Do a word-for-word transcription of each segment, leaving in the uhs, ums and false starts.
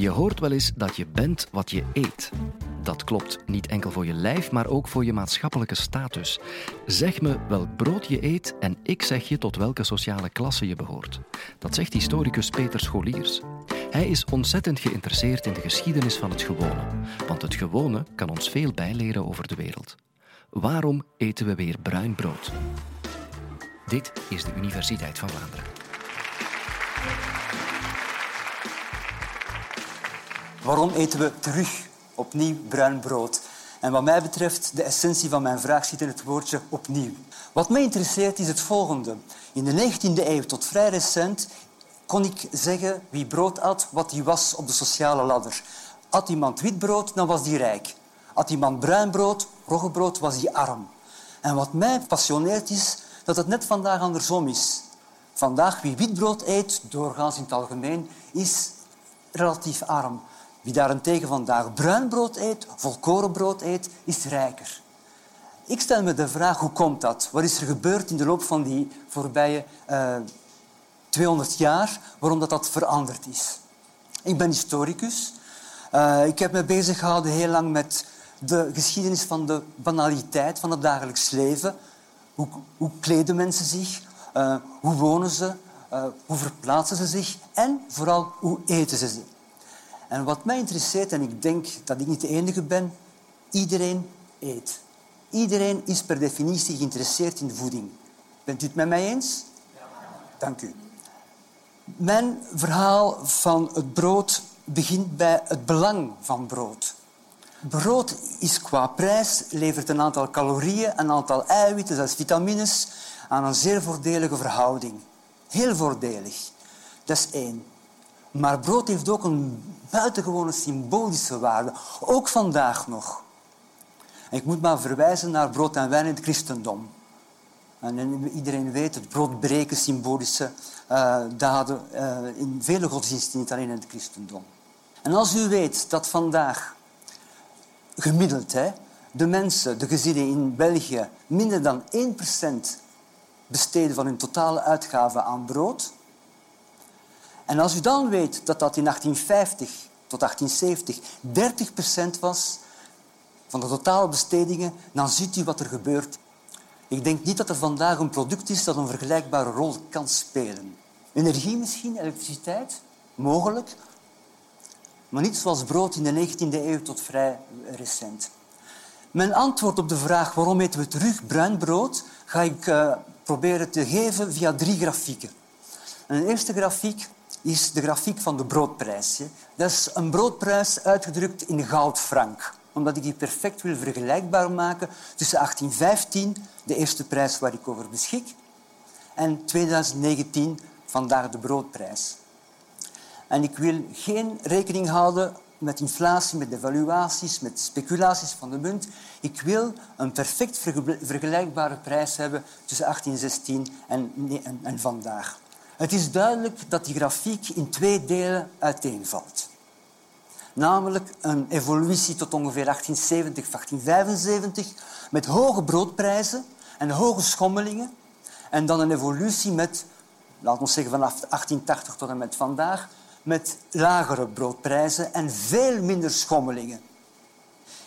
Je hoort wel eens dat je bent wat je eet. Dat klopt niet enkel voor je lijf, maar ook voor je maatschappelijke status. Zeg me welk brood je eet en ik zeg je tot welke sociale klasse je behoort. Dat zegt historicus Peter Scholiers. Hij is ontzettend geïnteresseerd in de geschiedenis van het gewone. Want het gewone kan ons veel bijleren over de wereld. Waarom eten we weer bruin brood? Dit is de Universiteit van Vlaanderen. Waarom eten we terug opnieuw bruin brood? En wat mij betreft, de essentie van mijn vraag zit in het woordje opnieuw. Wat mij interesseert is het volgende. In de negentiende eeuw tot vrij recent kon ik zeggen wie brood at, wat hij was op de sociale ladder. At iemand wit brood, dan was hij rijk. At iemand bruin brood, roggebrood, was hij arm. En wat mij passioneert is dat het net vandaag andersom is. Vandaag, wie wit brood eet, doorgaans in het algemeen, is relatief arm. Wie daarentegen vandaag bruin brood eet, volkoren brood eet, is rijker. Ik stel me de vraag, hoe komt dat? Wat is er gebeurd in de loop van die voorbije uh, tweehonderd jaar, waarom dat, dat veranderd is? Ik ben historicus. Uh, ik heb me bezig gehouden heel lang met de geschiedenis van de banaliteit van het dagelijks leven. Hoe, hoe kleden mensen zich? Uh, hoe wonen ze? Uh, hoe verplaatsen ze zich? En vooral, hoe eten ze zich? En wat mij interesseert, en ik denk dat ik niet de enige ben, iedereen eet. Iedereen is per definitie geïnteresseerd in voeding. Bent u het met mij eens? Ja. Dank u. Mijn verhaal van het brood begint bij het belang van brood. Brood is qua prijs, levert een aantal calorieën, een aantal eiwitten, zelfs vitamines, aan een zeer voordelige verhouding. Heel voordelig. Dat is één. Maar brood heeft ook een buitengewone symbolische waarde. Ook vandaag nog. En ik moet maar verwijzen naar brood en wijn in het christendom. En iedereen weet, het brood breken symbolische uh, daden uh, in vele godsdiensten, niet alleen in het christendom. En als u weet dat vandaag gemiddeld hè, de mensen, de gezinnen in België, minder dan één procent besteden van hun totale uitgaven aan brood. En als u dan weet dat dat in achttien vijftig tot achttien zeventig dertig procent was van de totale bestedingen, dan ziet u wat er gebeurt. Ik denk niet dat er vandaag een product is dat een vergelijkbare rol kan spelen. Energie misschien, elektriciteit, mogelijk, maar niet zoals brood in de negentiende eeuw tot vrij recent. Mijn antwoord op de vraag waarom eten we terug bruin brood ga ik uh, proberen te geven via drie grafieken. En de eerste grafiek is de grafiek van de broodprijs. Dat is een broodprijs uitgedrukt in goudfrank. Omdat ik die perfect wil vergelijkbaar maken tussen achttien vijftien, de eerste prijs waar ik over beschik, en twintig negentien, vandaag de broodprijs. En ik wil geen rekening houden met inflatie, met devaluaties, met speculaties van de munt. Ik wil een perfect vergelijkbare prijs hebben tussen achttien zestien en, en, en vandaag. Het is duidelijk dat die grafiek in twee delen uiteenvalt. Namelijk een evolutie tot ongeveer achttien zeventig of achttien vijfenzeventig met hoge broodprijzen en hoge schommelingen. En dan een evolutie met, laten we zeggen vanaf achttien tachtig tot en met vandaag, met lagere broodprijzen en veel minder schommelingen.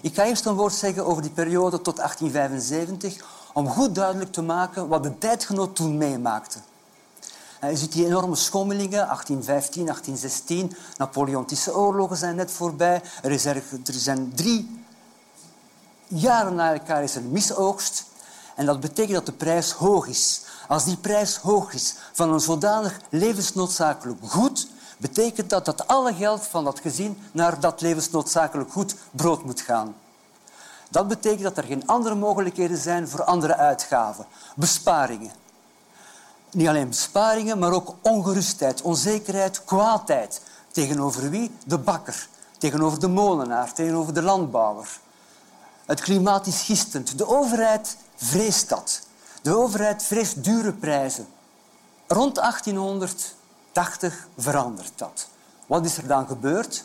Ik ga eerst een woord zeggen over die periode tot achttien vijfenzeventig om goed duidelijk te maken wat de tijdgenoot toen meemaakte. Je ziet die enorme schommelingen, achttien vijftien, achttien zestien. Napoleontische oorlogen zijn net voorbij. Er, is er, er zijn drie jaren na elkaar is er een misoogst. En dat betekent dat de prijs hoog is. Als die prijs hoog is van een zodanig levensnoodzakelijk goed, betekent dat dat alle geld van dat gezin naar dat levensnoodzakelijk goed brood moet gaan. Dat betekent dat er geen andere mogelijkheden zijn voor andere uitgaven. Besparingen. Niet alleen besparingen, maar ook ongerustheid, onzekerheid, kwaadheid. Tegenover wie? De bakker. Tegenover de molenaar, tegenover de landbouwer. Het klimaat is gistend. De overheid vreest dat. De overheid vreest dure prijzen. Rond achttienhonderdtachtig verandert dat. Wat is er dan gebeurd?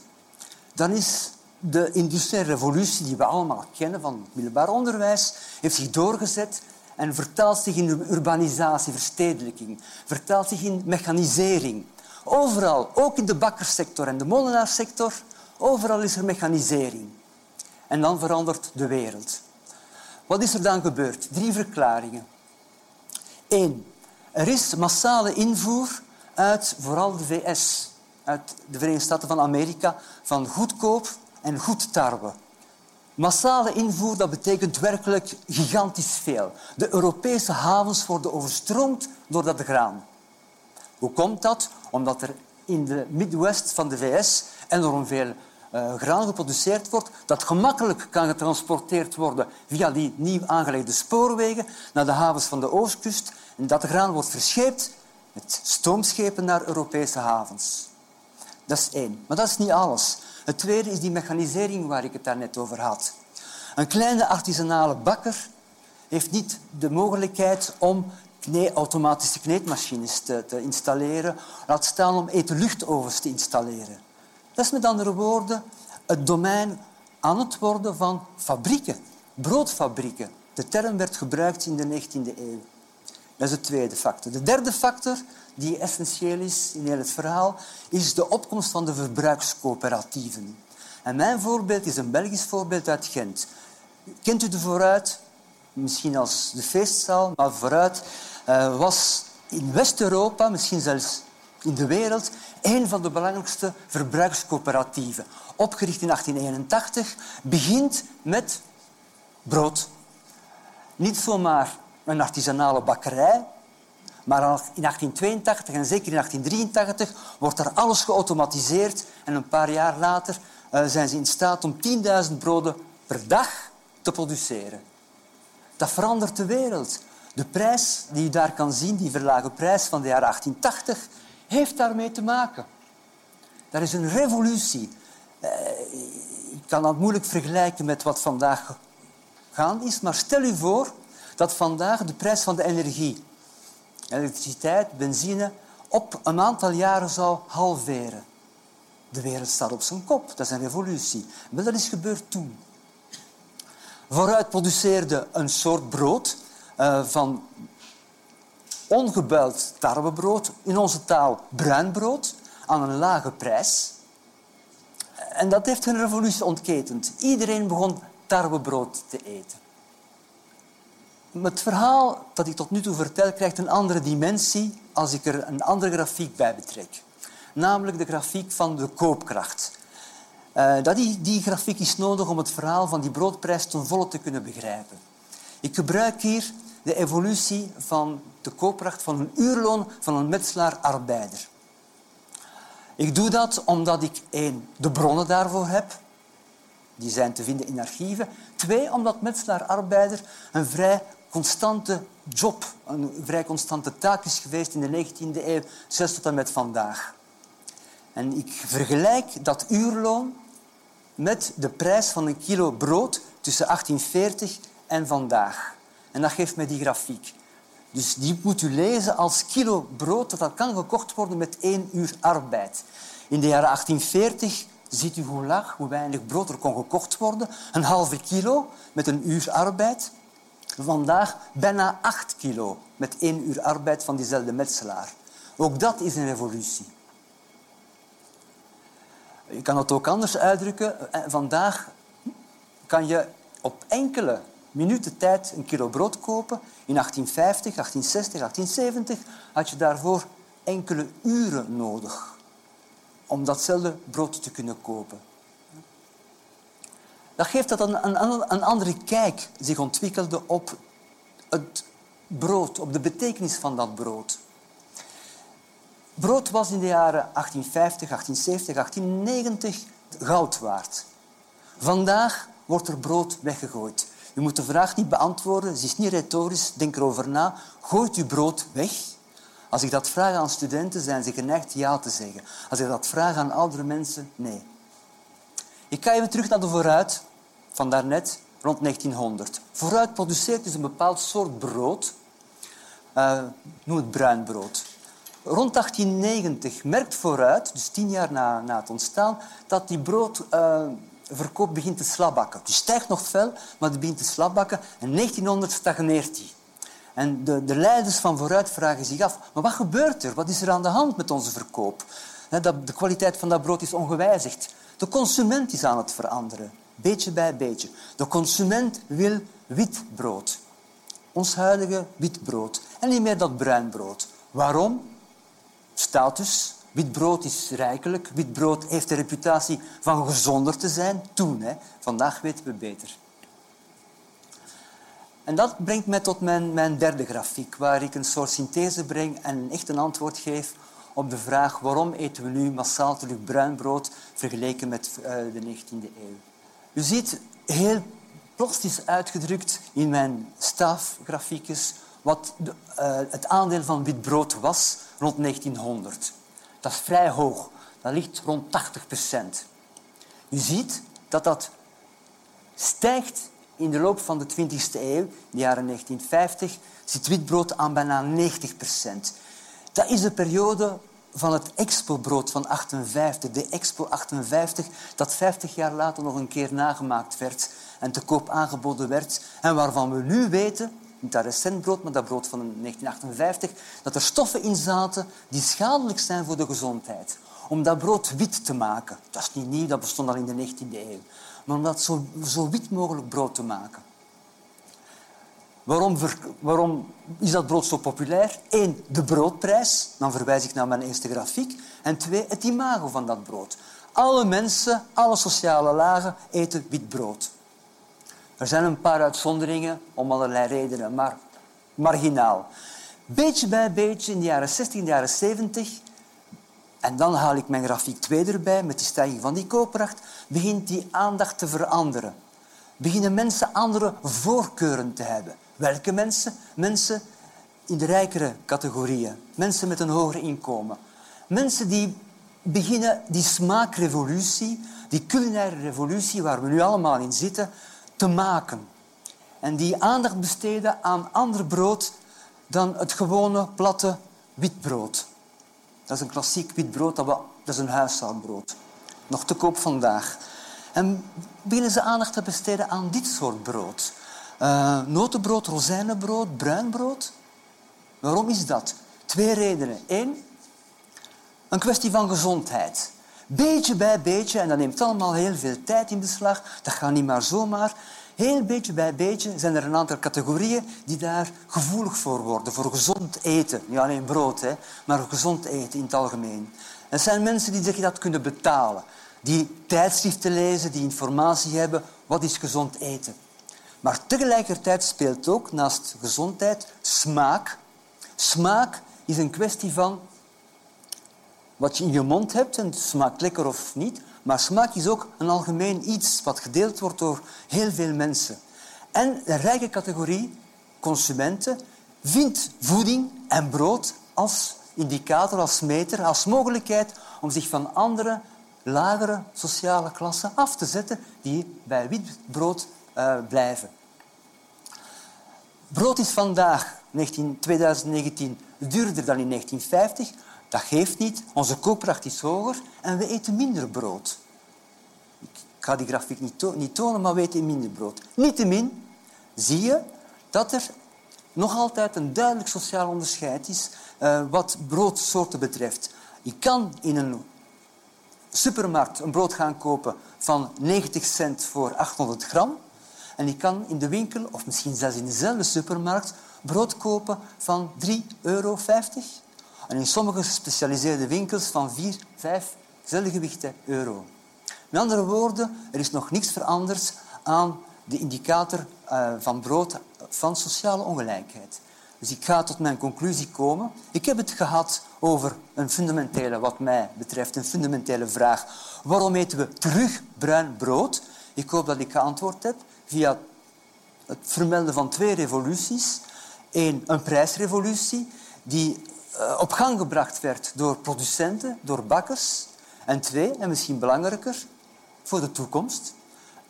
Dan is de industriële revolutie, die we allemaal kennen van het middelbaar onderwijs, heeft zich doorgezet. En vertaalt zich in urbanisatie, verstedelijking. Vertaalt zich in mechanisering. Overal, ook in de bakkerssector en de molenaarsector, overal is er mechanisering. En dan verandert de wereld. Wat is er dan gebeurd? Drie verklaringen. Eén, er is massale invoer uit vooral de V S, uit de Verenigde Staten van Amerika, van goedkoop en goed tarwe. Massale invoer, dat betekent werkelijk gigantisch veel. De Europese havens worden overstroomd door dat graan. Hoe komt dat? Omdat er in de Midwest van de V S enorm veel uh, graan geproduceerd wordt dat gemakkelijk kan getransporteerd worden via die nieuw aangelegde spoorwegen naar de havens van de Oostkust. En dat graan wordt verscheept met stoomschepen naar Europese havens. Dat is één. Maar dat is niet alles. Het tweede is die mechanisering waar ik het daarnet over had. Een kleine artisanale bakker heeft niet de mogelijkheid om kne- automatische kneedmachines te, te installeren, laat staan om etenluchtovens te installeren. Dat is met andere woorden het domein aan het worden van fabrieken, broodfabrieken. De term werd gebruikt in de negentiende eeuw. Dat is de tweede factor. De derde factor, die essentieel is in heel het verhaal, is de opkomst van de verbruikscoöperatieven. En mijn voorbeeld is een Belgisch voorbeeld uit Gent. Kent u de Vooruit? Misschien als de feestzaal, maar Vooruit uh, was in West-Europa, misschien zelfs in de wereld, een van de belangrijkste verbruikscoöperatieven. Opgericht in achttien eenentachtig, begint met brood. Niet zomaar een artisanale bakkerij, maar in achttien tweeëntachtig en zeker in achttien drieëntachtig wordt er alles geautomatiseerd en een paar jaar later uh, zijn ze in staat om tienduizend broden per dag te produceren. Dat verandert de wereld. De prijs die je daar kan zien, die verlage prijs van de jaren achttien tachtig, heeft daarmee te maken. Dat is een revolutie. Uh, ik kan dat moeilijk vergelijken met wat vandaag gaande is, maar stel u voor dat vandaag de prijs van de energie, elektriciteit, benzine, op een aantal jaren zou halveren. De wereld staat op zijn kop. Dat is een revolutie. Maar dat is gebeurd toen. Vooruit produceerde een soort brood uh, van ongebuild tarwebrood, in onze taal bruinbrood, aan een lage prijs. En dat heeft een revolutie ontketend. Iedereen begon tarwebrood te eten. Het verhaal dat ik tot nu toe vertel krijgt een andere dimensie als ik er een andere grafiek bij betrek. Namelijk de grafiek van de koopkracht. Uh, dat die, die grafiek is nodig om het verhaal van die broodprijs ten volle te kunnen begrijpen. Ik gebruik hier de evolutie van de koopkracht van een uurloon van een metselaar-arbeider. Ik doe dat omdat ik één, de bronnen daarvoor heb. Die zijn te vinden in archieven. Twee, omdat metselaar-arbeider een vrij constante job, een vrij constante taak is geweest in de negentiende eeuw, zelfs tot en met vandaag. En ik vergelijk dat uurloon met de prijs van een kilo brood tussen achttien veertig en vandaag. En dat geeft mij die grafiek. Dus die moet u lezen als kilo brood, dat, dat kan gekocht worden met één uur arbeid. In de jaren achttien veertig ziet u hoe laag, hoe weinig brood er kon gekocht worden. Een halve kilo met een uur arbeid. Vandaag bijna acht kilo met één uur arbeid van diezelfde metselaar. Ook dat is een revolutie. Je kan het ook anders uitdrukken. Vandaag kan je op enkele minuten tijd een kilo brood kopen. In achttien vijftig, achttien zestig, achttien zeventig had je daarvoor enkele uren nodig om datzelfde brood te kunnen kopen. Dat geeft dat een, een, een andere kijk zich ontwikkelde op het brood, op de betekenis van dat brood. Brood was in de jaren achttien vijftig, achttien zeventig, achttien negentig goud waard. Vandaag wordt er brood weggegooid. U moet de vraag niet beantwoorden, ze is niet retorisch, denk erover na. Gooit u brood weg? Als ik dat vraag aan studenten, zijn ze geneigd ja te zeggen. Als ik dat vraag aan oudere mensen, nee. Ik ga even terug naar de Vooruit, van daarnet, rond negentienhonderd. Vooruit produceert dus een bepaald soort brood. Uh, noem het bruin brood. Rond achttien negentig merkt Vooruit, dus tien jaar na, na het ontstaan, dat die broodverkoop uh, begint te slabbakken. Die stijgt nog fel, maar die begint te slabbakken. En negentienhonderd stagneert die. En de, de leiders van Vooruit vragen zich af, maar wat gebeurt er? Wat is er aan de hand met onze verkoop? He, dat, de kwaliteit van dat brood is ongewijzigd. De consument is aan het veranderen, beetje bij beetje. De consument wil wit brood. Ons huidige wit brood. En niet meer dat bruin brood. Waarom? Status. Wit brood is rijkelijk. Wit brood heeft de reputatie van gezonder te zijn. Toen, hè. Vandaag weten we beter. En dat brengt mij tot mijn, mijn derde grafiek, waar ik een soort synthese breng en echt een antwoord geef op de vraag waarom eten we nu massaal terug bruin brood vergeleken met uh, de negentiende eeuw. U ziet heel plastisch uitgedrukt in mijn staafgrafiekjes wat de, uh, het aandeel van wit brood was rond negentienhonderd. Dat is vrij hoog. Dat ligt rond tachtig procent. U ziet dat dat stijgt in de loop van de twintigste eeuw, de jaren negentienvijftig, zit witbrood aan bijna negentig procent. Dat is de periode van het Expo-brood van achtenvijftig, de Expo achtenvijftig, dat vijftig jaar later nog een keer nagemaakt werd en te koop aangeboden werd en waarvan we nu weten, niet dat recent brood, maar dat brood van negentien achtenvijftig, dat er stoffen in zaten die schadelijk zijn voor de gezondheid. Om dat brood wit te maken, dat is niet nieuw, dat bestond al in de negentiende eeuw. Maar om dat zo, zo wit mogelijk brood te maken. Waarom, ver, waarom is dat brood zo populair? Eén, de broodprijs. Dan verwijs ik naar mijn eerste grafiek. En twee, het imago van dat brood. Alle mensen, alle sociale lagen eten wit brood. Er zijn een paar uitzonderingen, om allerlei redenen, maar marginaal. Beetje bij beetje, in de jaren zestig, in de jaren zeventig... En dan haal ik mijn grafiek twee erbij, met die stijging van die koopkracht, begint die aandacht te veranderen. Beginnen mensen andere voorkeuren te hebben. Welke mensen? Mensen in de rijkere categorieën. Mensen met een hoger inkomen. Mensen die beginnen die smaakrevolutie, die culinaire revolutie waar we nu allemaal in zitten, te maken. En die aandacht besteden aan ander brood dan het gewone, platte witbrood. Dat is een klassiek wit brood, dat, we, dat is een huishoudbrood. Nog te koop vandaag. En beginnen ze aandacht te besteden aan dit soort brood. Uh, notenbrood, rozijnenbrood, bruin brood. Waarom is dat? Twee redenen. Eén, een kwestie van gezondheid. Beetje bij beetje, en dat neemt allemaal heel veel tijd in beslag, dat gaat niet maar zomaar. Heel beetje bij beetje zijn er een aantal categorieën die daar gevoelig voor worden. Voor gezond eten. Niet alleen brood, hè, maar gezond eten in het algemeen. Het zijn mensen die zich dat kunnen betalen. Die tijdschriften lezen, die informatie hebben. Wat is gezond eten? Maar tegelijkertijd speelt ook naast gezondheid smaak. Smaak is een kwestie van wat je in je mond hebt. En het smaakt lekker of niet. Maar smaak is ook een algemeen iets wat gedeeld wordt door heel veel mensen. En de rijke categorie, consumenten, vindt voeding en brood als indicator, als meter, als mogelijkheid om zich van andere, lagere sociale klassen af te zetten die bij wit brood uh, blijven. Brood is vandaag, twintig negentien, duurder dan in negentienvijftig... Dat geeft niet. Onze koopkracht is hoger en we eten minder brood. Ik ga die grafiek niet, to- niet tonen, maar we eten minder brood. Niettemin zie je dat er nog altijd een duidelijk sociaal onderscheid is uh, wat broodsoorten betreft. Je kan in een supermarkt een brood gaan kopen van negentig cent voor achthonderd gram. En je kan in de winkel, of misschien zelfs in dezelfde supermarkt, brood kopen van drie euro vijftig. En in sommige gespecialiseerde winkels van vier, vijf, zelfgewichten euro. Met andere woorden, er is nog niets veranderd aan de indicator uh, van brood van sociale ongelijkheid. Dus ik ga tot mijn conclusie komen. Ik heb het gehad over een fundamentele, wat mij betreft, een fundamentele vraag. Waarom eten we terug bruin brood? Ik hoop dat ik geantwoord heb via het vermelden van twee revoluties. Eén, een prijsrevolutie, die op gang gebracht werd door producenten, door bakkers. En twee, en misschien belangrijker, voor de toekomst,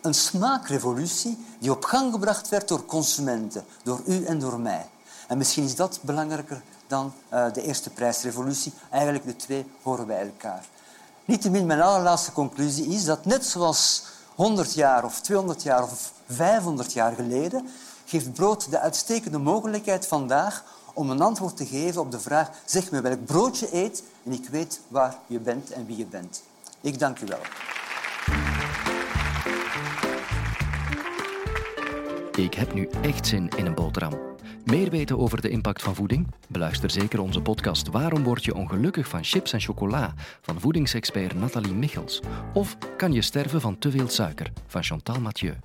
een smaakrevolutie die op gang gebracht werd door consumenten, door u en door mij. En misschien is dat belangrijker dan uh, de eerste prijsrevolutie. Eigenlijk de twee horen bij elkaar. Niettemin, mijn allerlaatste conclusie is dat net zoals honderd jaar of tweehonderd jaar of vijfhonderd jaar geleden geeft brood de uitstekende mogelijkheid vandaag om een antwoord te geven op de vraag: zeg me welk brood je eet en ik weet waar je bent en wie je bent. Ik dank u wel. Ik heb nu echt zin in een boterham. Meer weten over de impact van voeding? Beluister zeker onze podcast Waarom word je ongelukkig van chips en chocola? Van voedingsexpert Nathalie Michels. Of Kan je sterven van te veel suiker? Van Chantal Mathieu.